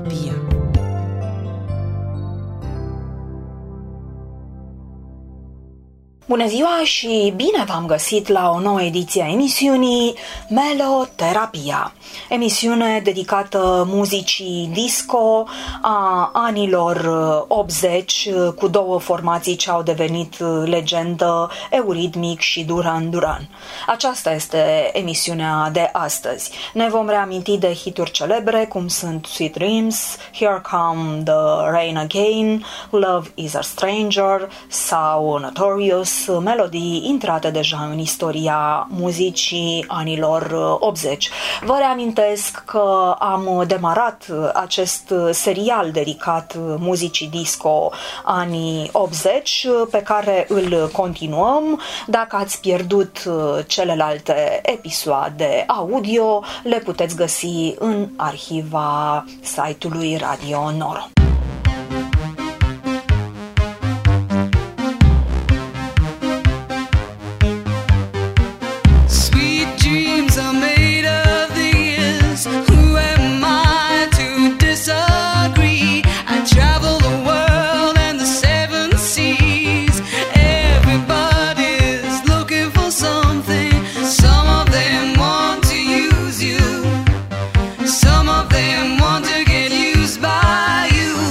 Meloterapiea. Bună ziua și bine v-am găsit la o nouă ediție a emisiunii Meloterapia, emisiune dedicată muzicii disco a anilor 80 cu două formații ce au devenit legendă, Eurythmics și Duran Duran. Aceasta este emisiunea de astăzi. Ne vom reaminti de hituri celebre cum sunt Sweet Dreams, Here Comes the Rain Again, Love is a Stranger sau Notorious, melodii intrate deja în istoria muzicii anilor 80. Vă reamintesc că am demarat acest serial dedicat muzicii disco anii 80 pe care îl continuăm. Dacă ați pierdut celelalte episoade audio, le puteți găsi în arhiva site-ului Radio Noro. Some of them want to get used by you.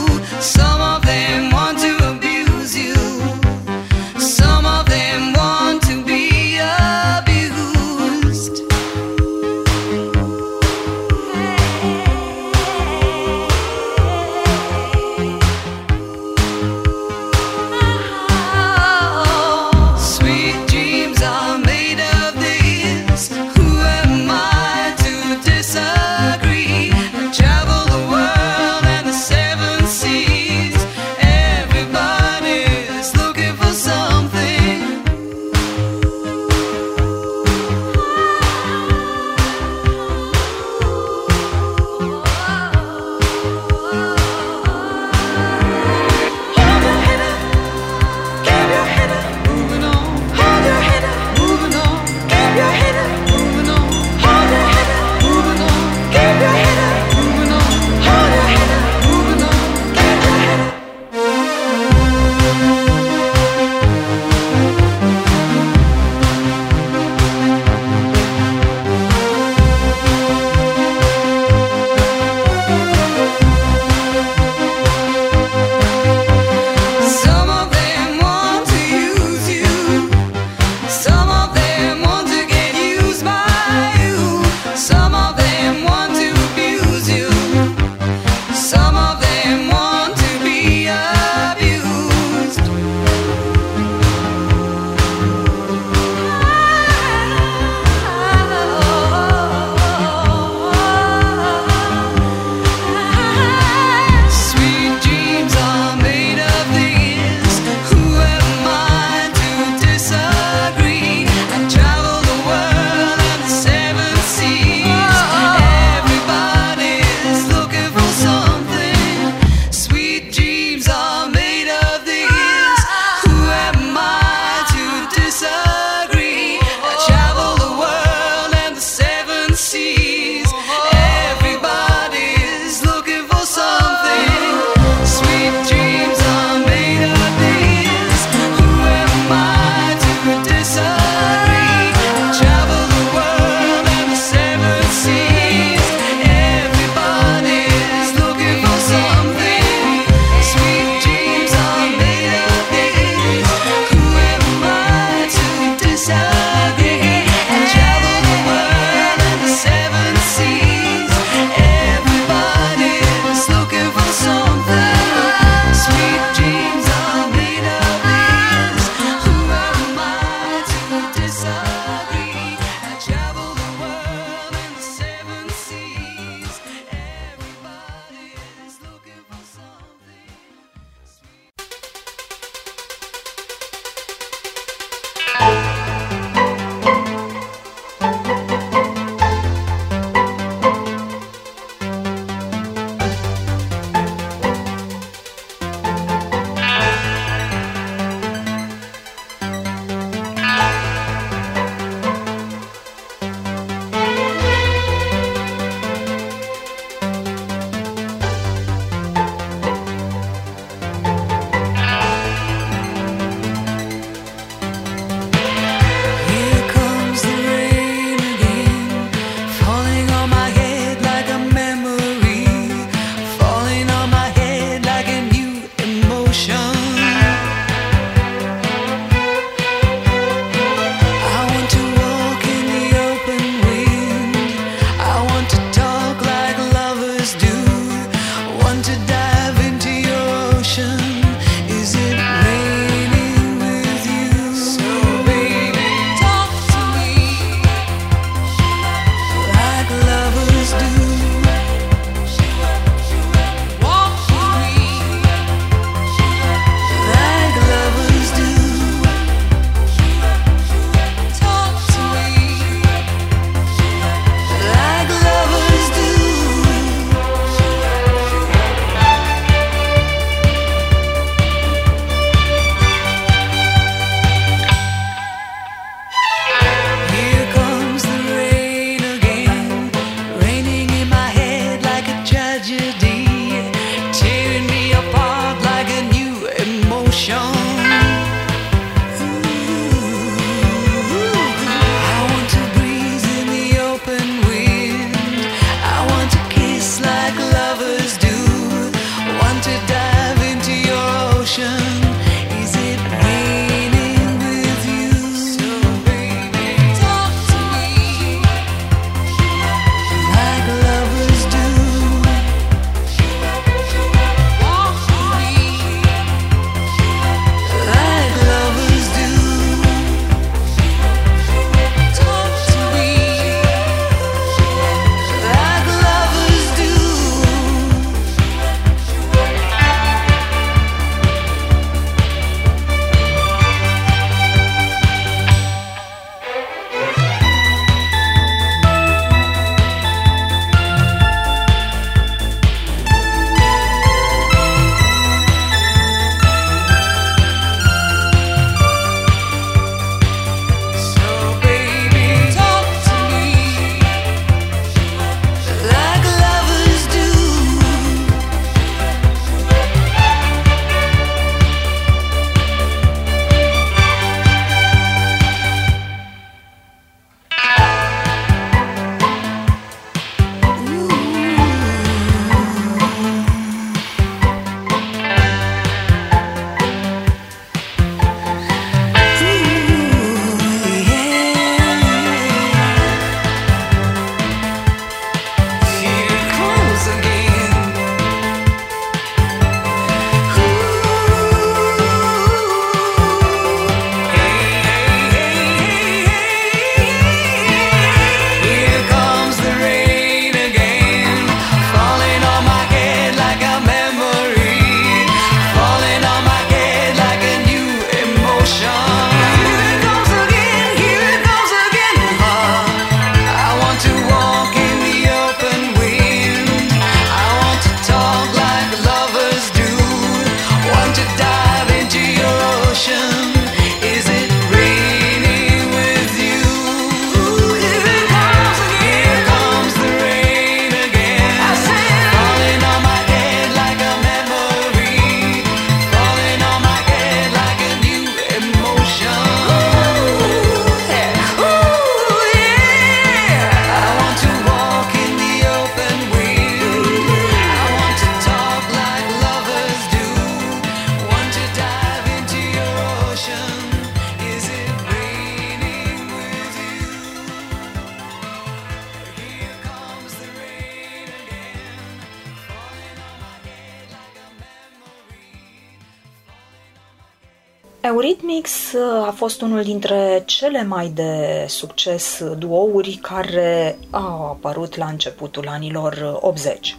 Eurythmics a fost unul dintre cele mai de succes duouri care au apărut la începutul anilor 80.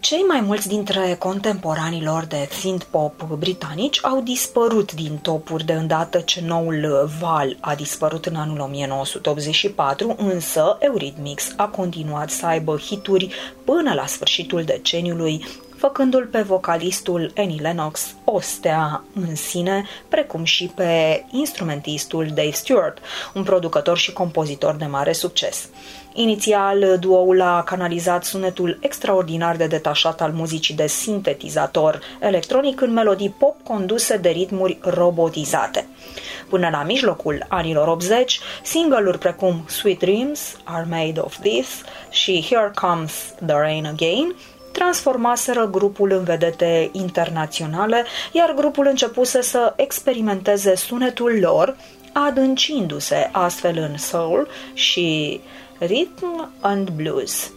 Cei mai mulți dintre contemporanilor de synth-pop britanici au dispărut din topuri de îndată ce noul val a dispărut în anul 1984, însă Eurythmics a continuat să aibă hituri până la sfârșitul deceniului, făcându-l pe vocalistul Annie Lennox o stea în sine, precum și pe instrumentistul Dave Stewart, un producător și compozitor de mare succes. Inițial, duo-ul a canalizat sunetul extraordinar de detașat al muzicii de sintetizator electronic în melodii pop conduse de ritmuri robotizate. Până la mijlocul anilor 80, single-uri precum Sweet Dreams, Are Made of This și Here Comes the Rain Again transformaseră grupul în vedete internaționale, iar grupul începuse să experimenteze sunetul lor, adâncindu-se astfel în soul și rhythm and blues.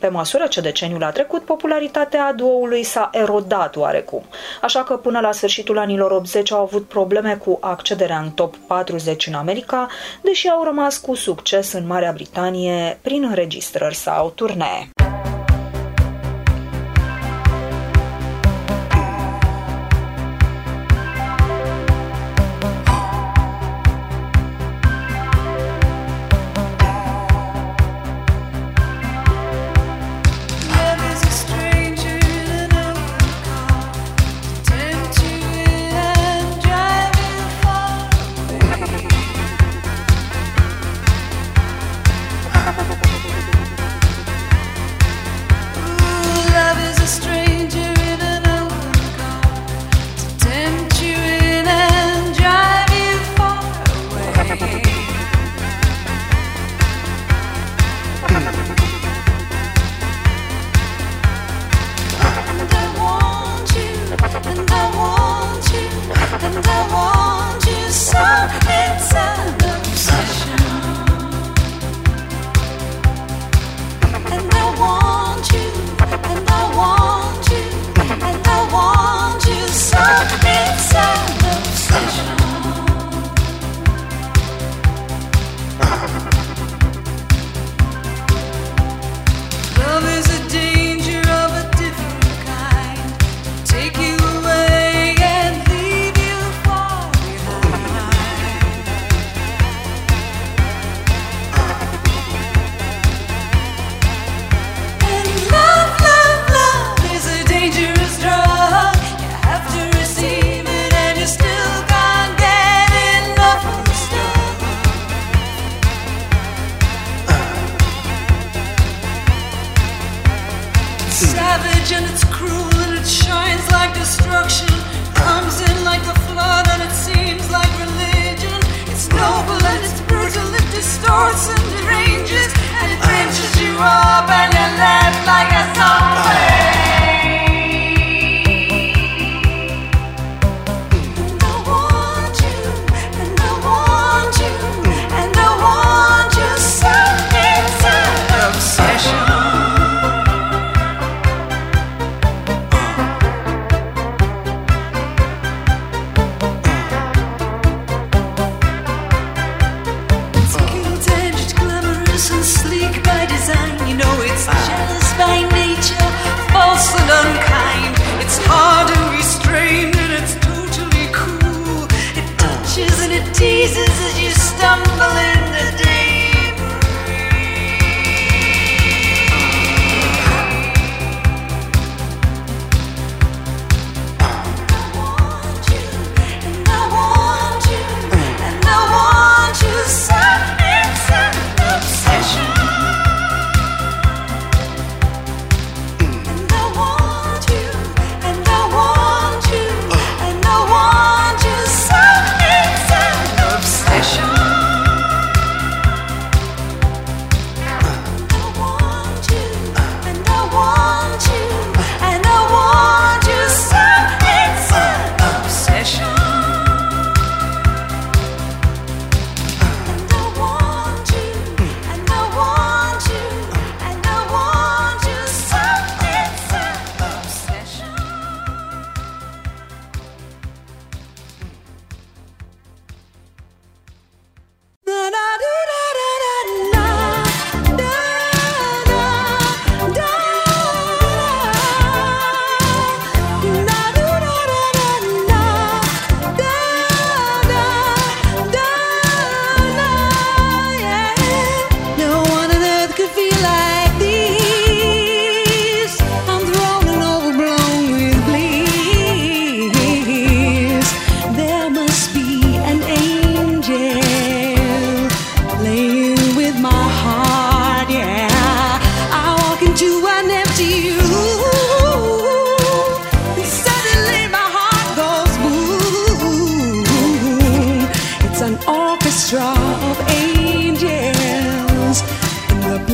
Pe măsură ce deceniul a trecut, popularitatea duo-ului s-a erodat oarecum, așa că până la sfârșitul anilor 80 au avut probleme cu accederea în top 40 în America, deși au rămas cu succes în Marea Britanie prin înregistrări sau turnee.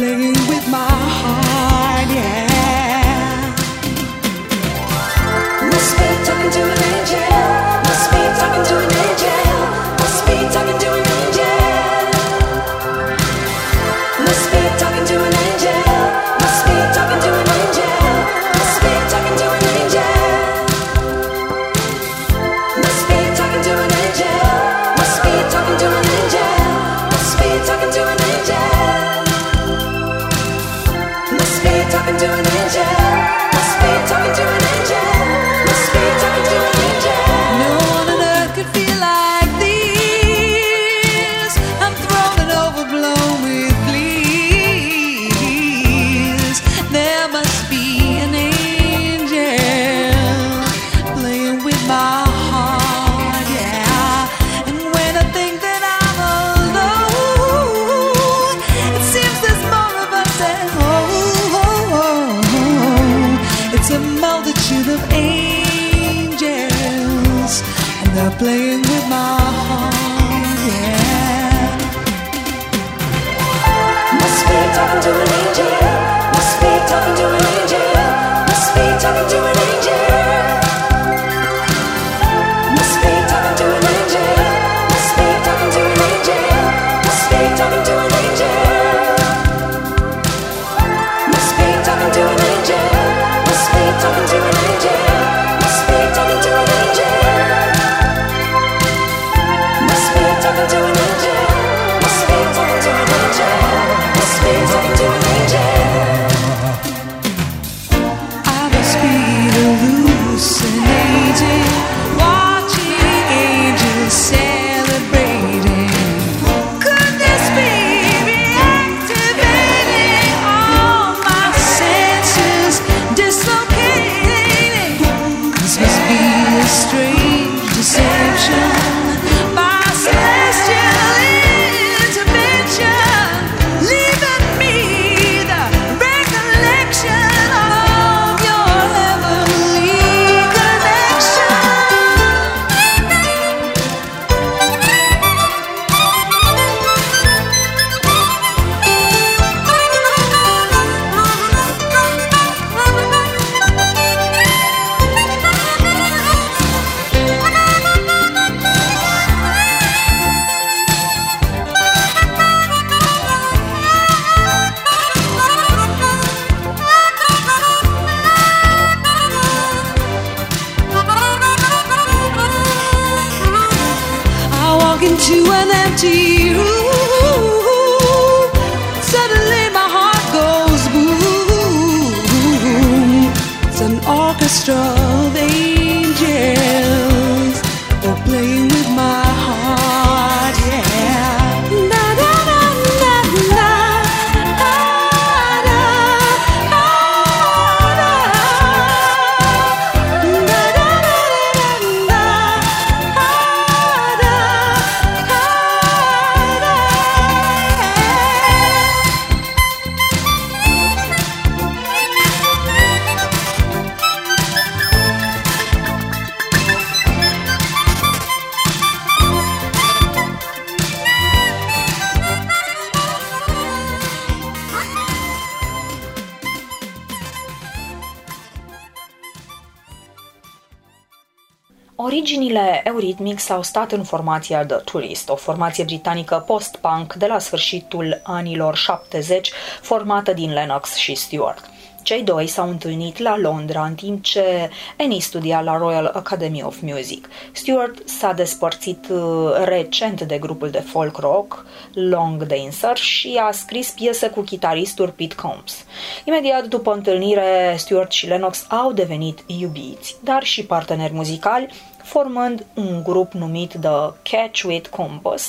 playing with my heart, yeah. Must be talking to an angel, must be talking to an angel, must be talking to an angel, must be talking to an angel, must be talking to an angel, must be talking to an angel, must be talking to an angel, must be talking to an angel, must be talking to an angel. Talking to an angel, must be talking to an angel, must be talking to an angel. No one on earth could feel like this. I'm thrown and overblown with bliss. There must be an angel playing with my heart, yeah. And when I think that I'm alone, it seems there's more of us at home. It's a multitude of angels, and they're playing with my heart, yeah. Must be talking to an angel, must be talking to an angel, must be talking to an angel, must be talking to an angel, must be talking to an angel, must be talking to an angel, must be talking to an angel, must be talking to an angel, must be talking to an angel, must be talking to an angel, must be talking to an angel, must be talking to an angel. I must be hallucinating, watching angels celebrating. Could this be reactivating all my senses? Dislocating. This must be a strange deception by celestial intervention, leaving me the recollection of your heavenly connection. I walk into an empty room. Suddenly my heart goes boom. It's an orchestra of angels. They're playing with my heart, yeah. Na na na na na. Ah, na. Ah, na. Na na na na na. Ah, na. Ah, na. Originile Eurythmics au stat în formația The Tourist, o formație britanică post-punk de la sfârșitul anilor 70, formată din Lennox și Stewart. Cei doi s-au întâlnit la Londra în timp ce Annie studia la Royal Academy of Music. Stewart s-a despărțit recent de grupul de folk rock Long Dancer și a scris piese cu chitaristul Pete Combs. Imediat după întâlnire, Stewart și Lennox au devenit iubiți, dar și parteneri muzicali, formând un grup numit The Catchweight Combos,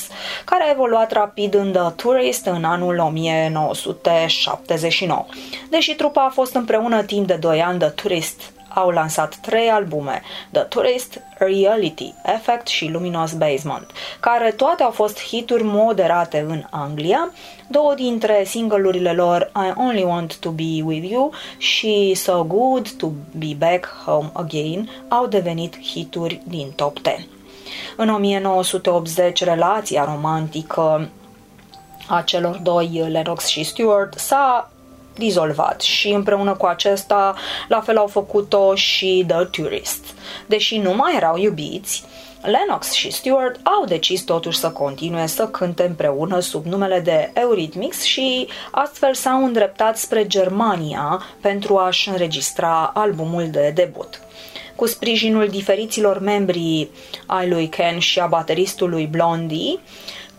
care a evoluat rapid în The Tourist în anul 1979. Deși trupa a fost împreună timp de 2 ani, The Tourist au lansat 3 albume, The Tourist, Reality, Effect și Luminous Basement, care toate au fost hituri moderate în Anglia. 2 dintre singlurile lor, I Only Want To Be With You și So Good To Be Back Home Again, au devenit hituri din top 10. În 1980, relația romantică a celor doi, Lennox și Stewart, s-a dizolvat și împreună cu acesta la fel au făcut-o și The Tourist. Deși nu mai erau iubiți, Lennox și Stewart au decis totuși să continue să cânte împreună sub numele de Eurythmics și astfel s-au îndreptat spre Germania pentru a-și înregistra albumul de debut. Cu sprijinul diferiților membri ai lui Ken și a bateristului Blondie,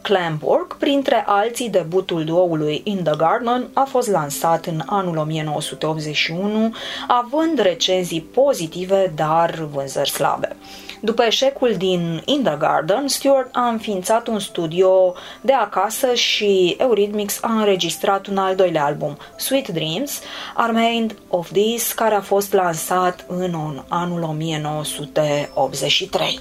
Clamborg, printre alții, debutul duoului In The Garden a fost lansat în anul 1981, având recenzii pozitive, dar vânzări slabe. După eșecul din In The Garden, Stewart a înființat un studio de acasă și Eurythmics a înregistrat un al doilea album, Sweet Dreams, Are Made of This, care a fost lansat în anul 1983.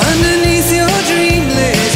Underneath your dreamland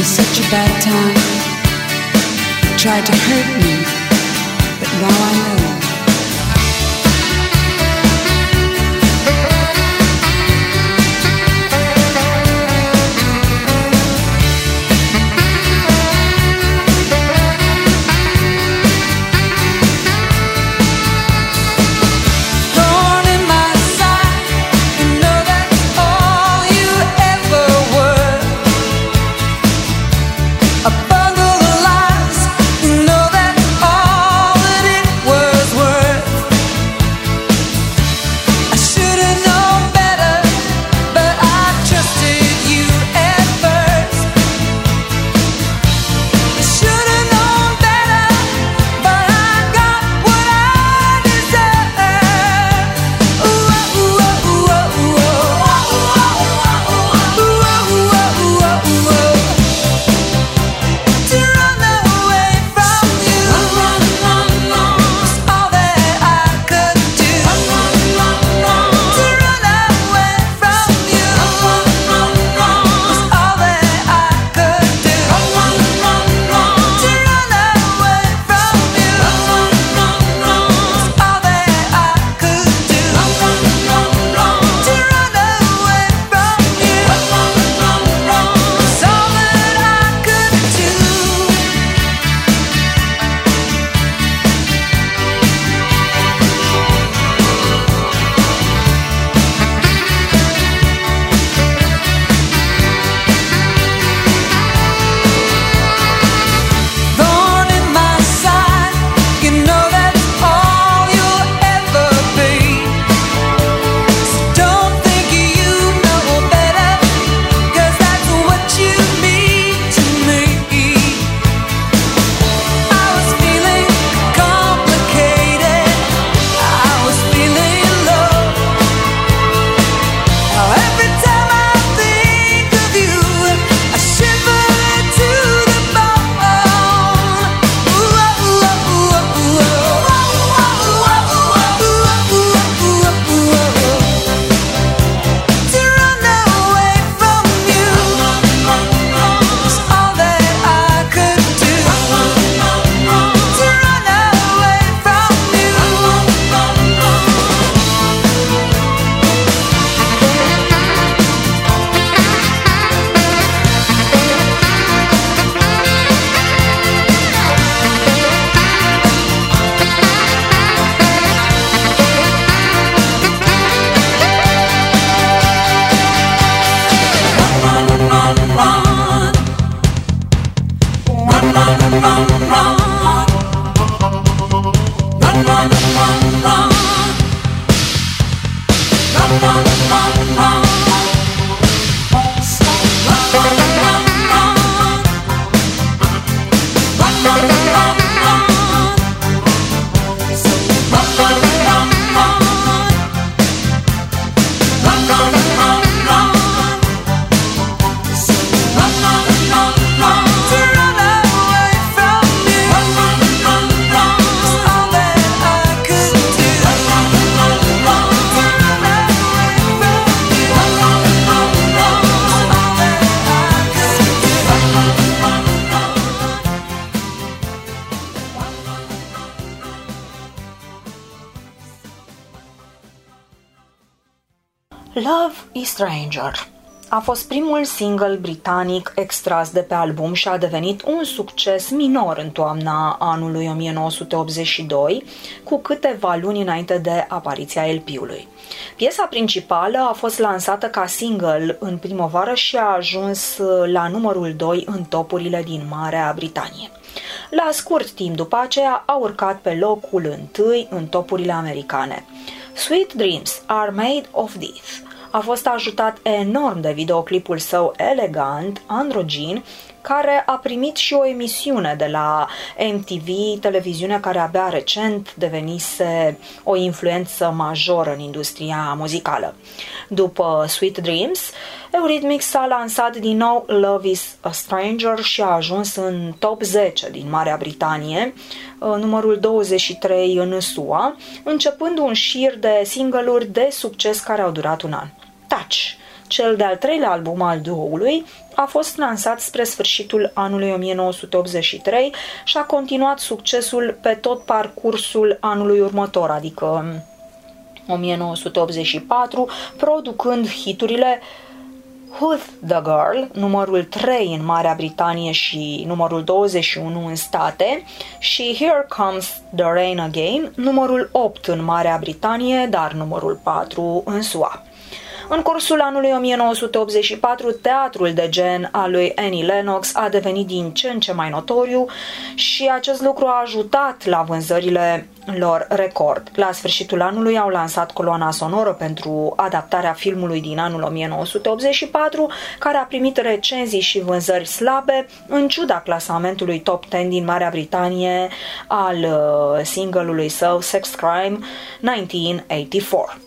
me such a bad time. You tried to hurt me, but now I know. Love is a Stranger a fost primul single britanic extras de pe album și a devenit un succes minor în toamna anului 1982, cu câteva luni înainte de apariția LP-ului. Piesa principală a fost lansată ca single în primăvară și a ajuns la numărul 2 în topurile din Marea Britanie. La scurt timp după aceea a urcat pe locul 1 în topurile americane. Sweet Dreams Are Made of This a fost ajutat enorm de videoclipul său elegant, androgin, care a primit și o emisiune de la MTV, televiziunea care abia recent devenise o influență majoră în industria muzicală. După Sweet Dreams, Eurythmics a lansat din nou Love is a Stranger și a ajuns în top 10 din Marea Britanie, numărul 23 în SUA, începând un șir de single-uri de succes care au durat un an. Touch, Cel de-al treilea album al duo-ului a fost lansat spre sfârșitul anului 1983 și a continuat succesul pe tot parcursul anului următor, adică 1984, producând hiturile Who's the Girl, numărul 3 în Marea Britanie și numărul 21 în state, și Here Comes the Rain Again, numărul 8 în Marea Britanie, dar numărul 4 în SUA. În cursul anului 1984, teatrul de gen al lui Annie Lennox a devenit din ce în ce mai notoriu și acest lucru a ajutat la vânzările lor record. La sfârșitul anului au lansat coloana sonoră pentru adaptarea filmului din anul 1984, care a primit recenzii și vânzări slabe, în ciuda clasamentului top 10 din Marea Britanie al single-ului său Sex Crime 1984.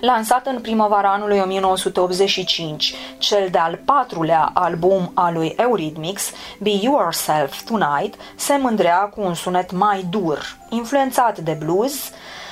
Lansat în primăvara anului 1985, cel de-al patrulea album al lui Eurythmics, Be Yourself Tonight, se mândrea cu un sunet mai dur, influențat de blues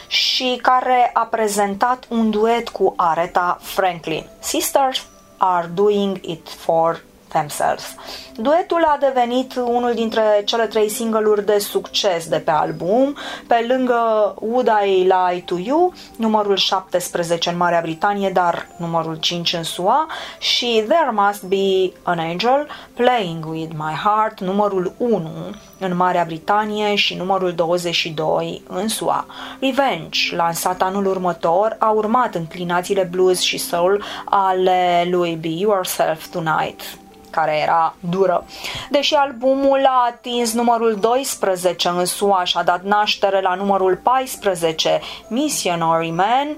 și care a prezentat un duet cu Aretha Franklin, Sisters are doing it for themselves. Duetul a devenit unul dintre cele 3 single-uri de succes de pe album, pe lângă Would I Lie To You, numărul 17 în Marea Britanie, dar numărul 5 în SUA, și There Must Be An Angel Playing With My Heart, numărul 1 în Marea Britanie și numărul 22 în SUA. Revenge, lansat anul următor, a urmat înclinațiile blues și soul ale lui Be Yourself Tonight, care era dură. Deși albumul a atins numărul 12 în SUA și a dat naștere la numărul 14, Missionary Man,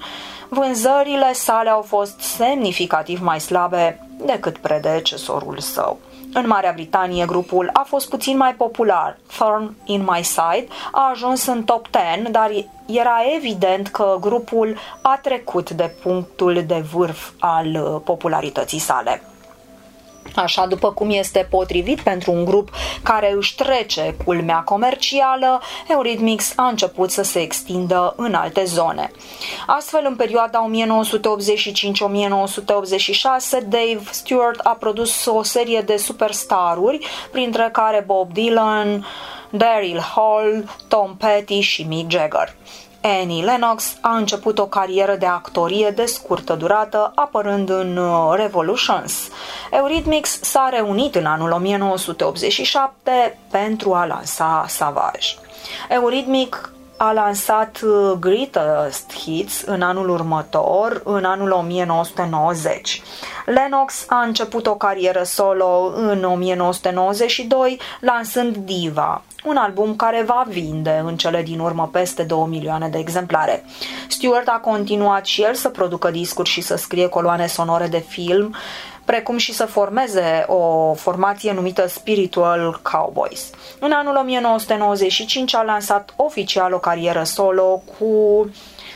vânzările sale au fost semnificativ mai slabe decât predecesorul său. În Marea Britanie, grupul a fost puțin mai popular. Thorn in My Side a ajuns în top 10, dar era evident că grupul a trecut de punctul de vârf al popularității sale. Așa după cum este potrivit pentru un grup care își trece culmea comercială, Eurythmics a început să se extindă în alte zone. Astfel, în perioada 1985-1986, Dave Stewart a produs o serie de superstaruri, printre care Bob Dylan, Daryl Hall, Tom Petty și Mick Jagger. Annie Lennox a început o carieră de actorie de scurtă durată, apărând în Revolutions. Eurythmics s-a reunit în anul 1987 pentru a lansa Savage. Eurythmics a lansat Greatest Hits în anul următor, în anul 1990. Lennox a început o carieră solo în 1992, lansând Diva, un album care va vinde în cele din urmă peste 2 milioane de exemplare. Stewart a continuat și el să producă discuri și să scrie coloane sonore de film, precum și să formeze o formație numită Spiritual Cowboys. În anul 1995 a lansat oficial o carieră solo cu,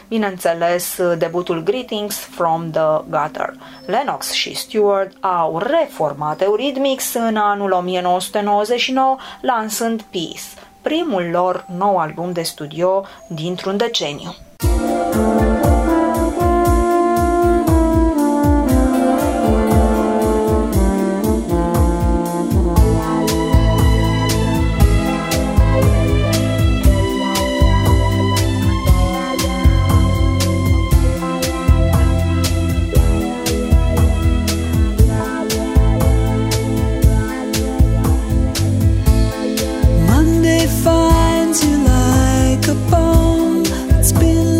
bineînțeles, debutul Greetings from the Gutter. Lennox și Stewart au reformat Eurythmics în anul 1999, lansând Peace, primul lor nou album de studio dintr-un deceniu. Finds you like a bone. It's been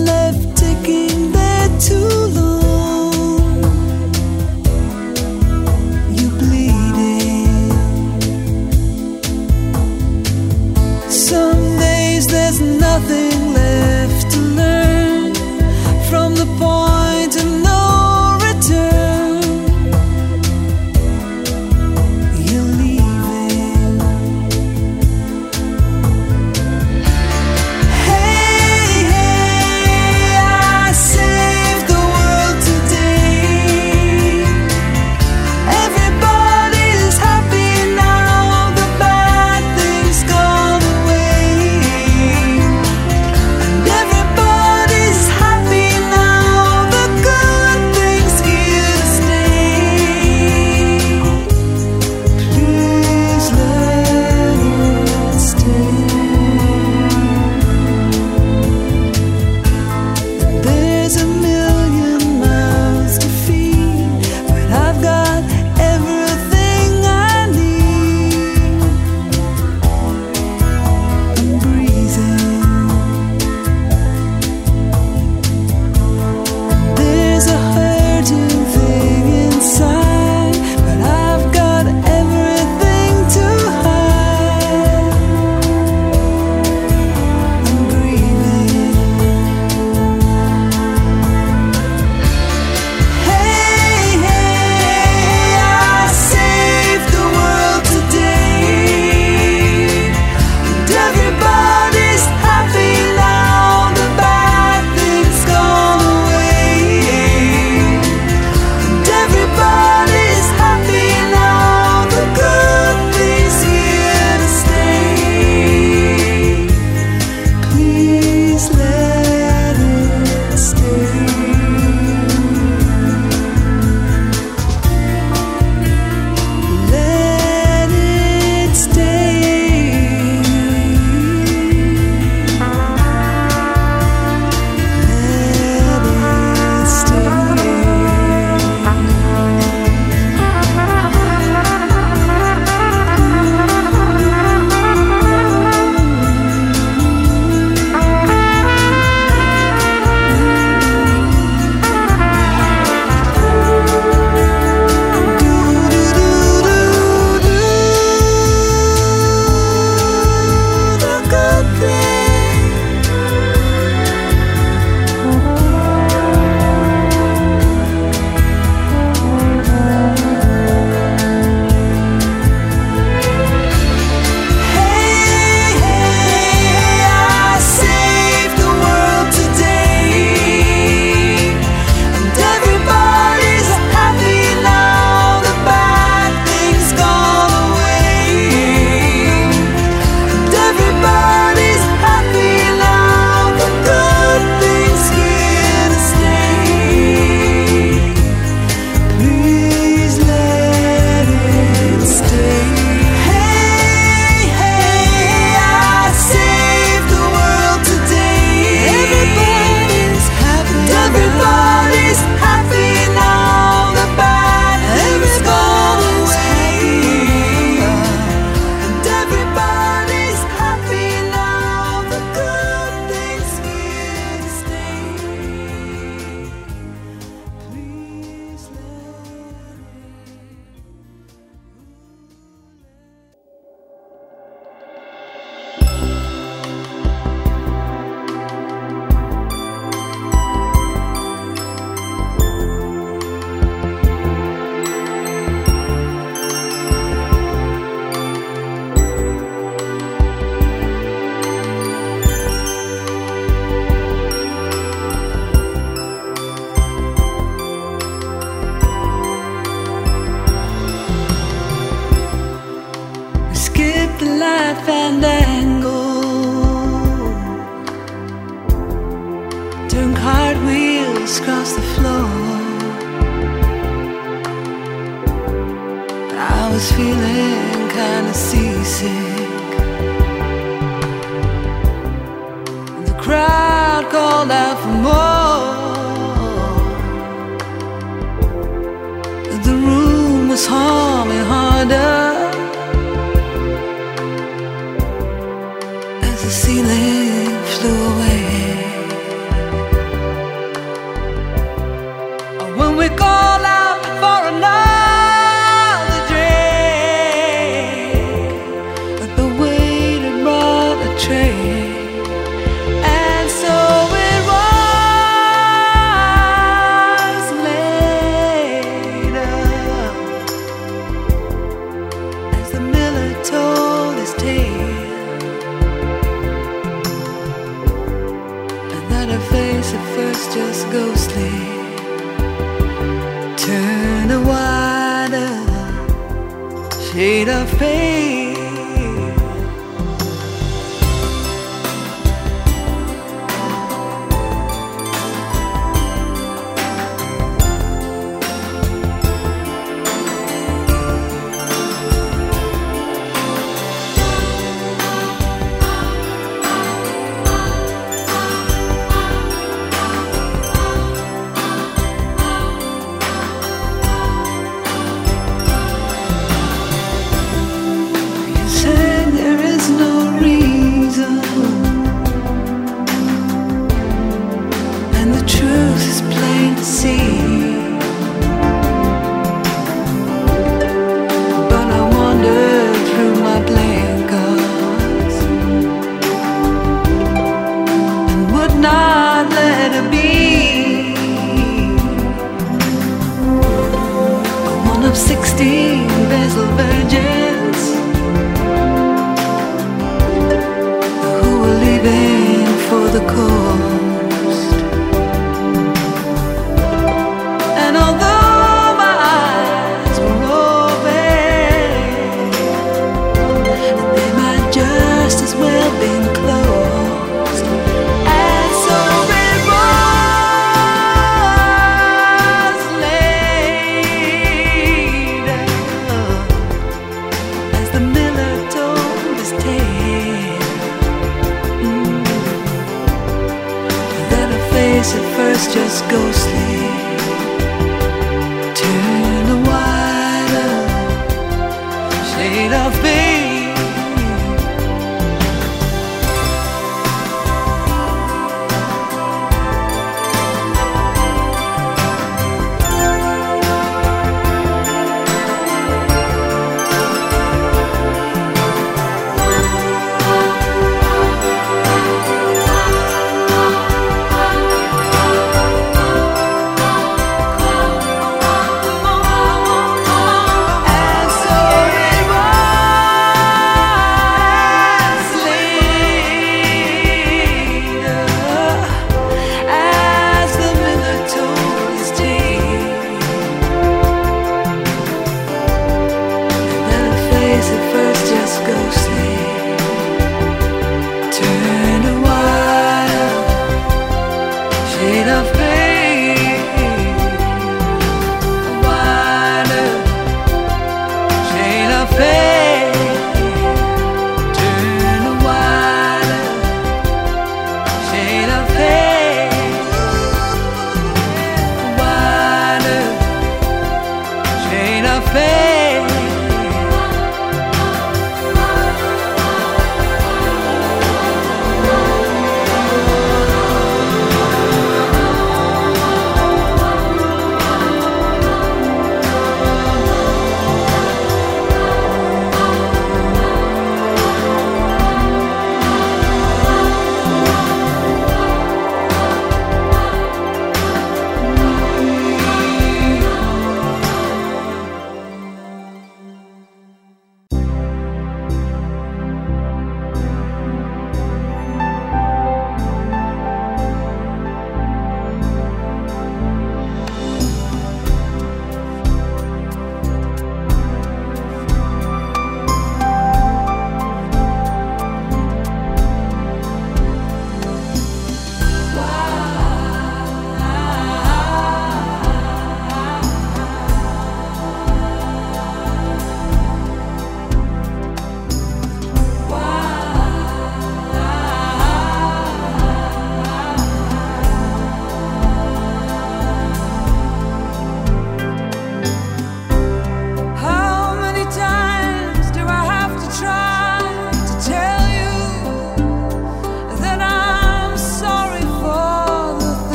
my fandango. Turn cartwheels across the floor. I was feeling kinda seasick. And the crowd called out for more. The room was humming harder as the ceiling flew away. When we call out for another drink, but the waiter brought a tray, and so it was later, as the miller told his tale, and that her face at first just ghostly turned a wider shade of pain.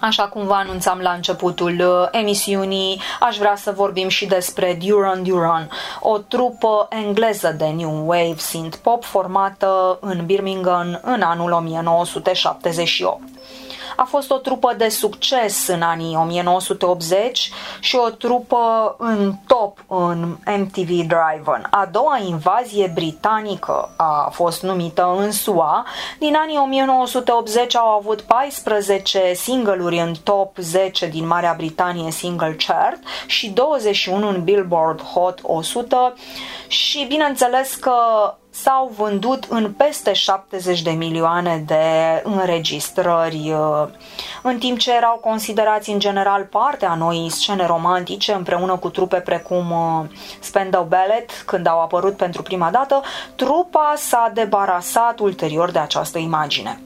Așa cum vă anunțam la începutul emisiunii, aș vrea să vorbim și despre Duran Duran, o trupă engleză de New Wave synth-pop formată în Birmingham în anul 1978. A fost o trupă de succes în anii 1980 și o trupă în top în MTV Drive-In. A doua invazie britanică a fost numită în SUA. Din anii 1980 au avut 14 single-uri în top 10 din Marea Britanie Single Chart și 21 în Billboard Hot 100 și bineînțeles că s-au vândut în peste 70 de milioane de înregistrări, în timp ce erau considerați în general parte a noii scene romantice împreună cu trupe precum Spandau Ballet. Când au apărut pentru prima dată, trupa s-a debarasat ulterior de această imagine.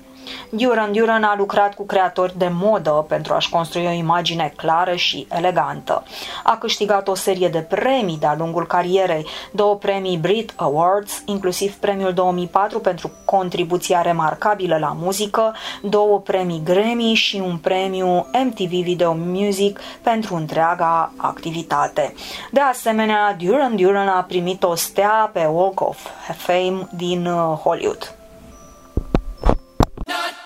Duran Duran a lucrat cu creatori de modă pentru a-și construi o imagine clară și elegantă. A câștigat o serie de premii de-a lungul carierei, 2 premii Brit Awards, inclusiv premiul 2004 pentru contribuția remarcabilă la muzică, 2 premii Grammy și un premiu MTV Video Music pentru întreaga activitate. De asemenea, Duran Duran a primit o stea pe Walk of Fame din Hollywood. Rise.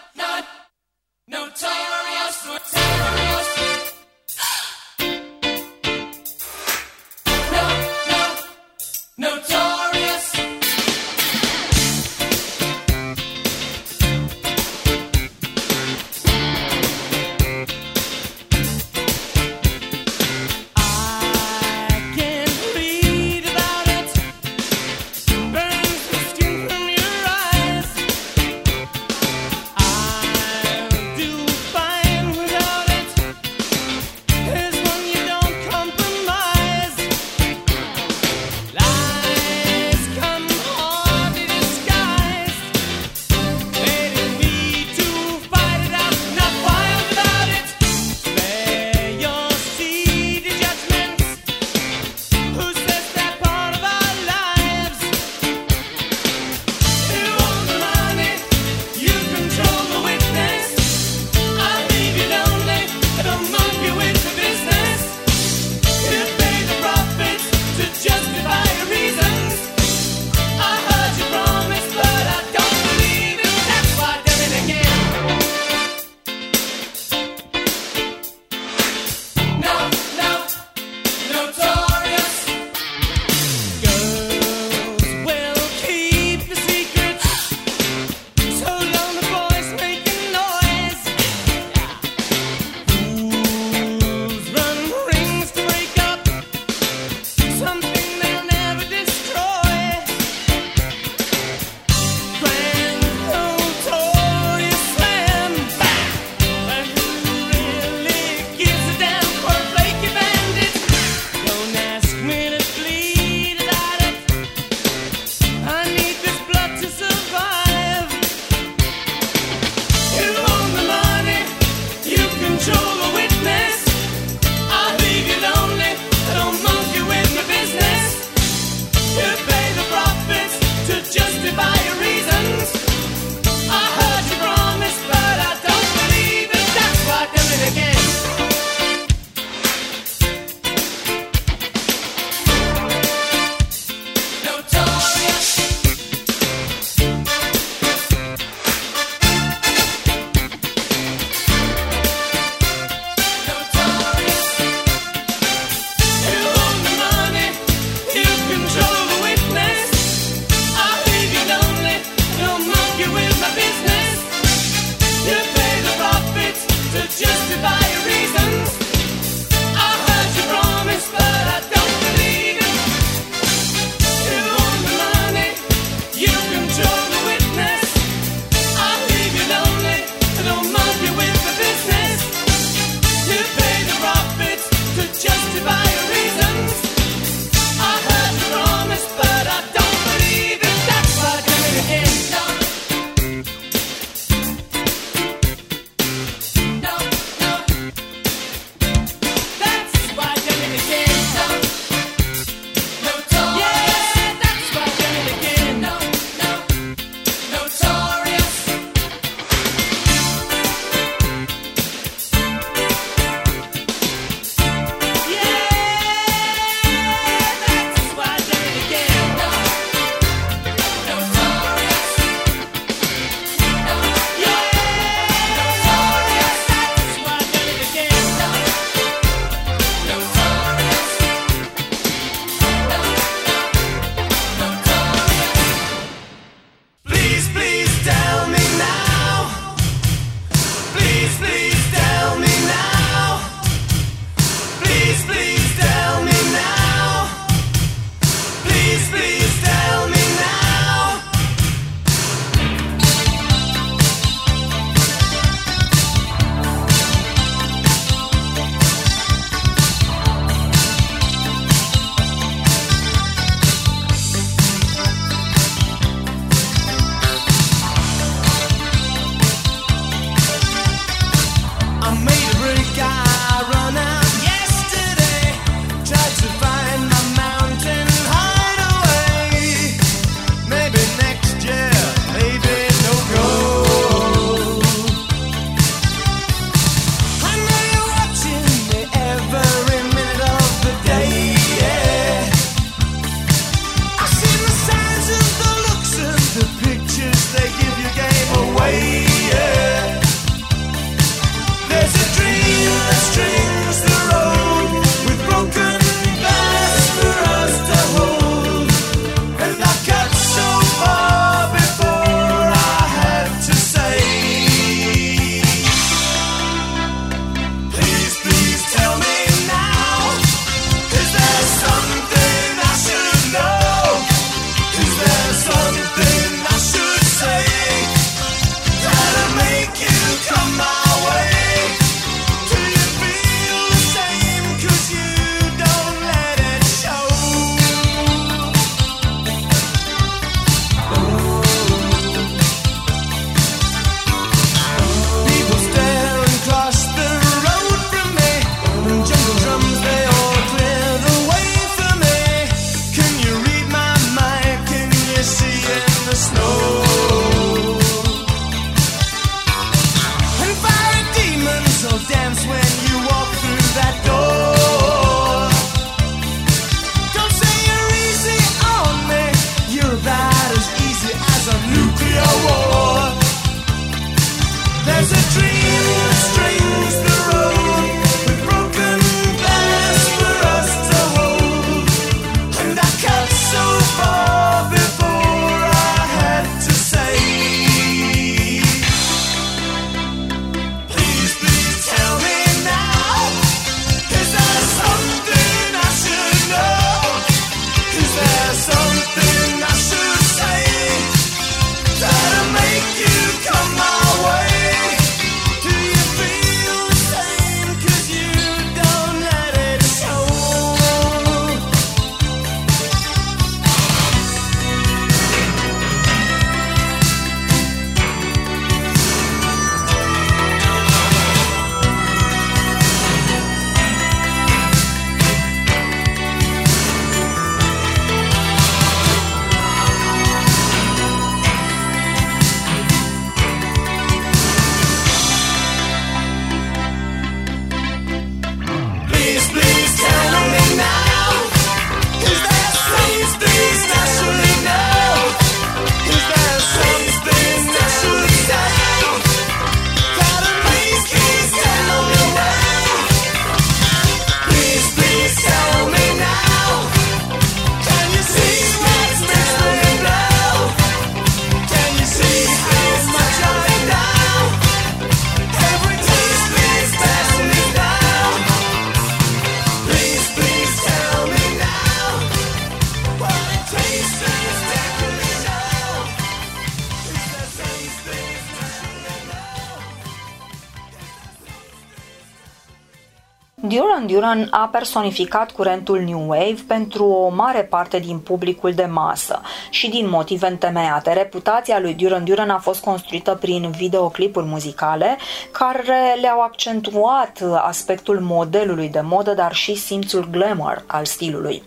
Duran Duran a personificat curentul New Wave pentru o mare parte din publicul de masă și din motive întemeiate. Reputația lui Duran Duran a fost construită prin videoclipuri muzicale care le-au accentuat aspectul modelului de modă, dar și simțul glamour al stilului.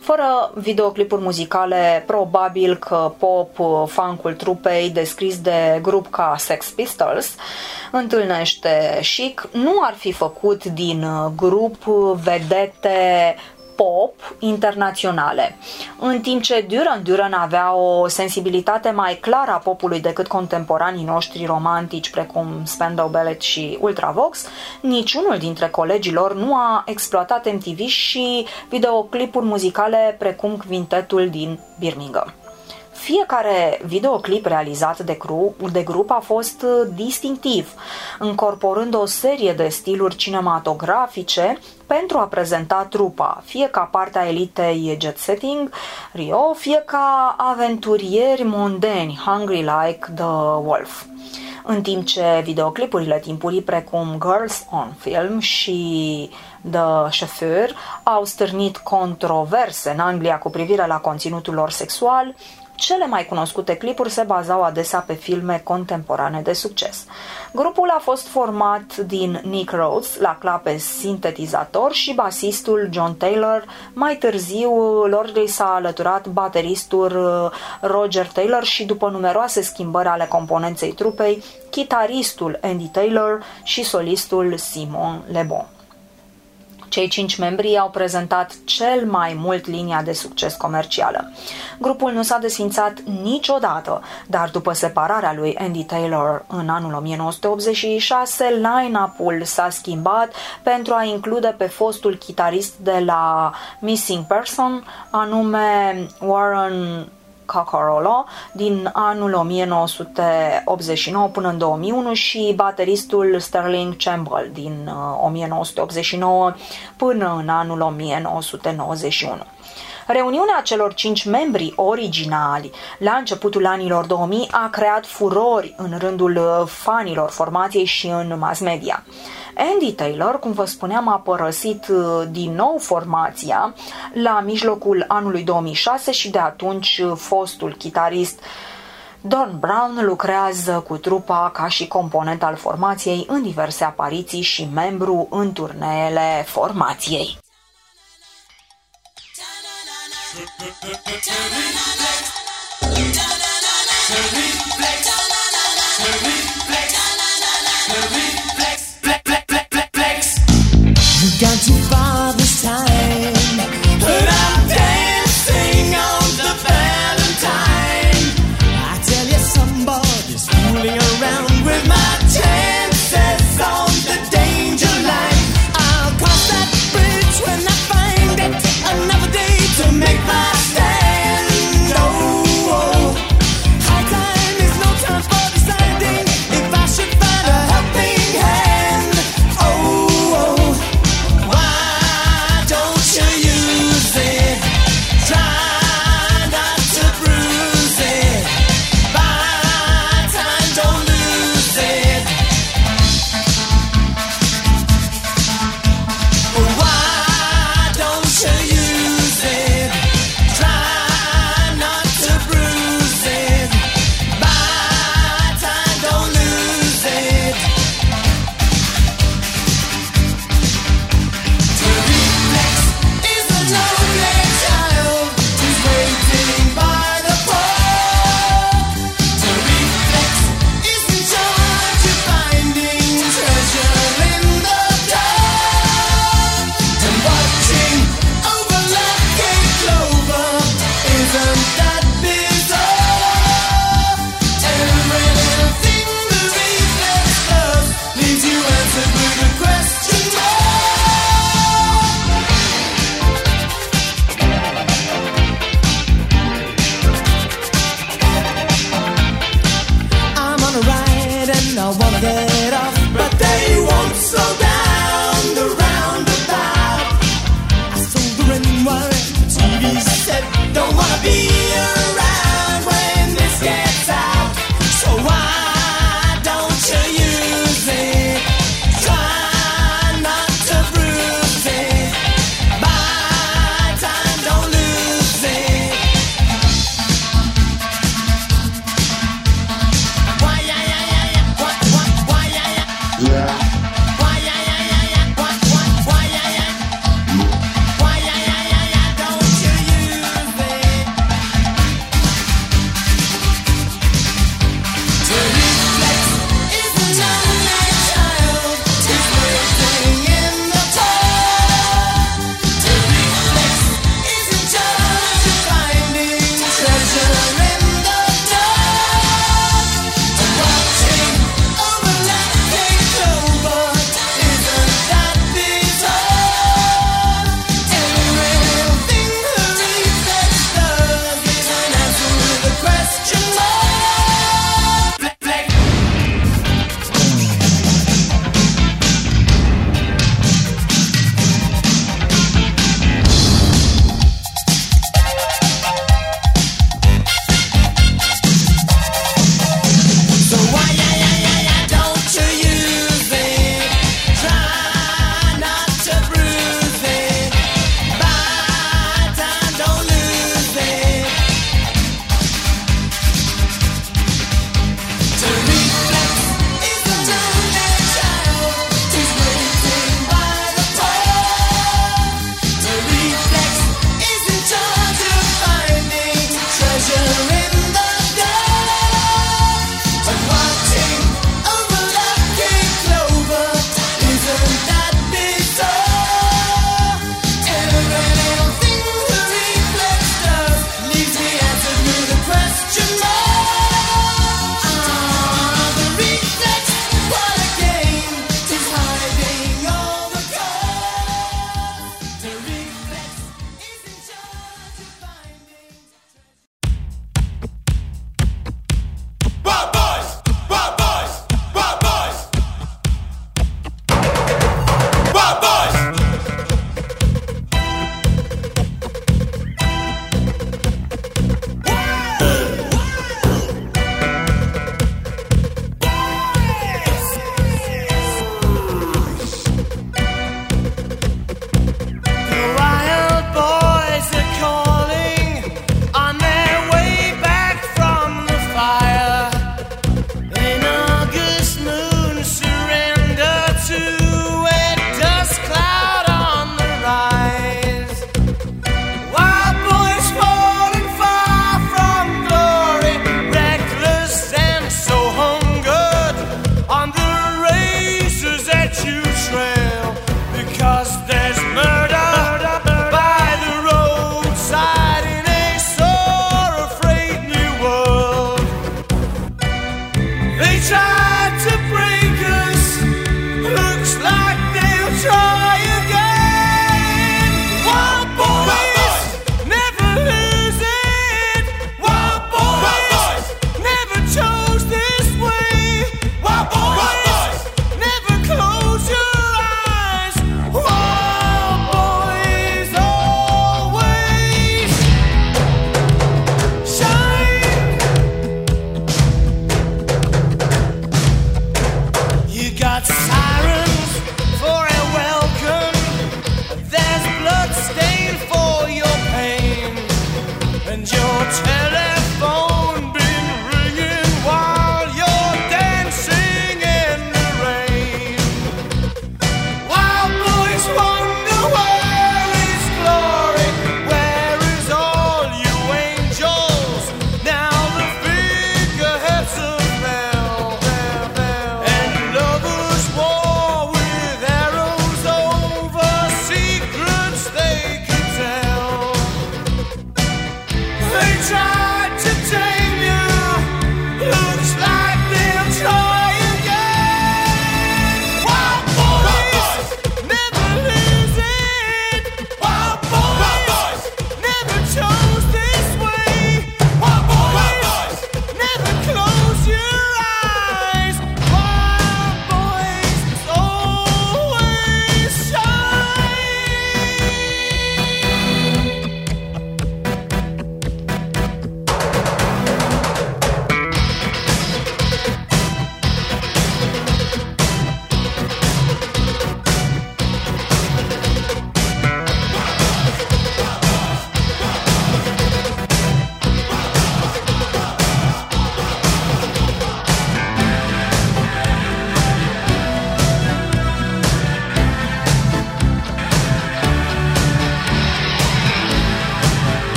Fără videoclipuri muzicale, probabil că pop, funk-ul trupei, descris de grup ca Sex Pistols, întâlnește chic, nu ar fi făcut din grup vedete pop internaționale. În timp ce Duran Duran avea o sensibilitate mai clară a popului decât contemporanii noștri romantici precum Spandau Ballet și Ultravox, niciunul dintre colegii lor nu a exploatat MTV și videoclipuri muzicale precum Quintetul din Birmingham. Fiecare videoclip realizat de grup a fost distinctiv, încorporând o serie de stiluri cinematografice pentru a prezenta trupa, fie ca parte a elitei jet setting, Rio, fie ca aventurieri mondeni, hungry like the wolf. În timp ce videoclipurile timpurii precum Girls on Film și The Chauffeur au stârnit controverse în Anglia cu privire la conținutul lor sexual, cele mai cunoscute clipuri se bazau adesea pe filme contemporane de succes. Grupul a fost format din Nick Rhodes la clape sintetizator și basistul John Taylor. Mai târziu lor li s-a alăturat bateristul Roger Taylor și, după numeroase schimbări ale componenței trupei, chitaristul Andy Taylor și solistul Simon Le Bon. Cei 5 membri au prezentat cel mai mult linia de succes comercială. Grupul nu s-a desfințat niciodată, dar după separarea lui Andy Taylor în anul 1986, line-up-ul s-a schimbat pentru a include pe fostul chitarist de la Missing Person, anume Warren Coccarolo, din anul 1989 până în 2001, și bateristul Sterling Campbell din 1989 până în anul 1991. Reuniunea celor 5 membri originali la începutul anilor 2000 a creat furori în rândul fanilor formației și în mass media. Andy Taylor, cum vă spuneam, a părăsit din nou formația la mijlocul anului 2006 și de atunci fostul chitarist Don Brown lucrează cu trupa ca și component al formației în diverse apariții și membru în turneele formației.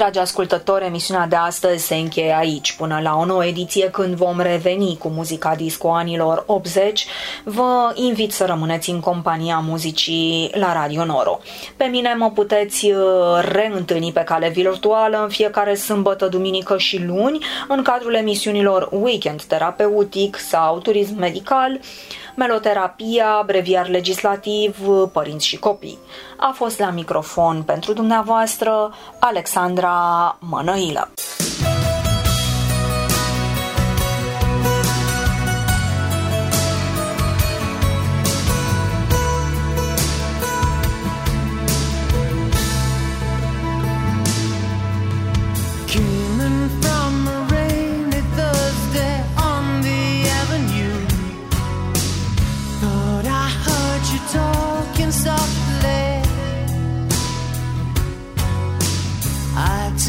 dragi ascultători, emisiunea de astăzi se încheie aici. Până la o nouă ediție, când vom reveni cu muzica disco anilor 80, vă invit să rămâneți în compania muzicii la Radio Noro. Pe mine mă puteți reîntâlni pe cale virtuală în fiecare sâmbătă, duminică și luni, în cadrul emisiunilor Weekend Terapeutic sau Turism Medical, Meloterapia, Breviar Legislativ, Părinți și Copii. A fost la microfon pentru dumneavoastră Alexandra Mănăilă.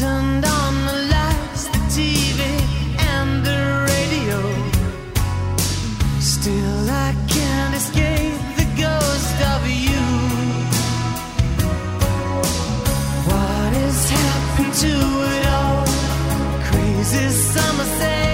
Turned on the lights, the TV and the radio. Still I can't escape the ghost of you. What has happened to it all? Crazy summer say.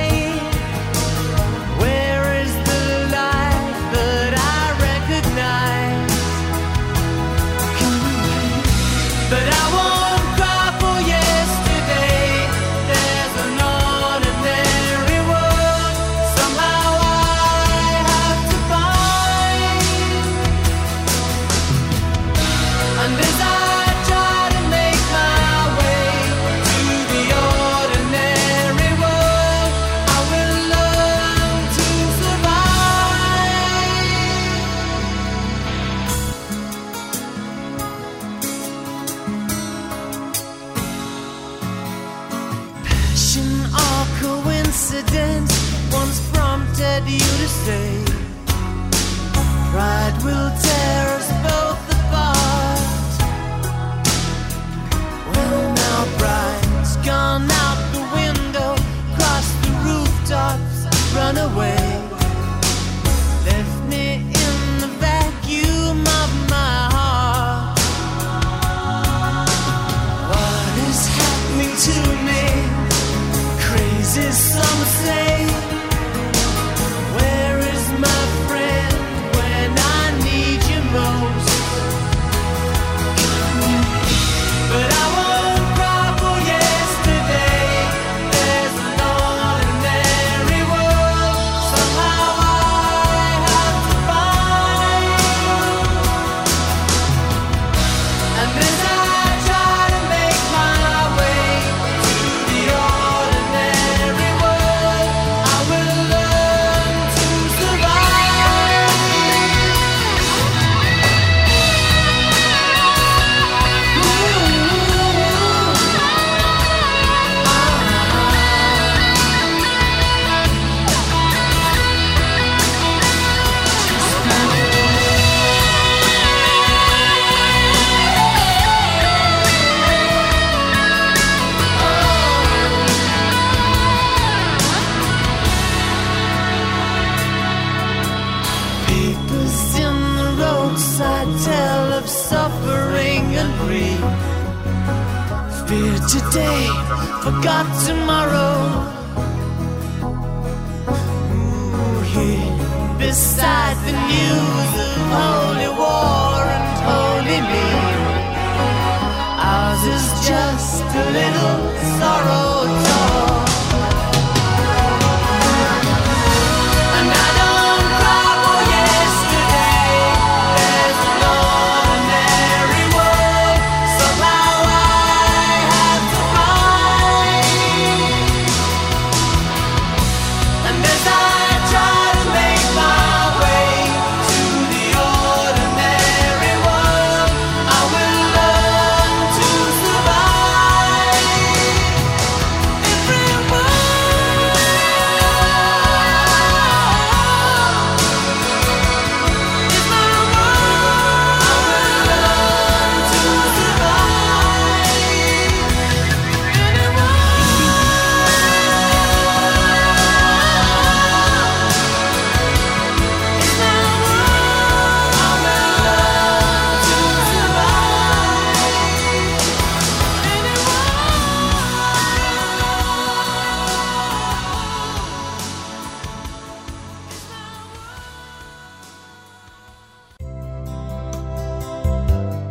Pride will tear us both apart. Well, now pride's gone out the window, crossed the rooftops, run away, left me in the vacuum of my heart. What is happening to me? Crazy, some say. Today, forgot tomorrow. Ooh, here, beside the news of holy war and holy me, ours is just a little sorrow torn.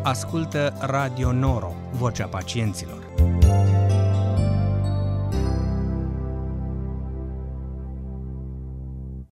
ascultă Radio Noro, vocea pacienților.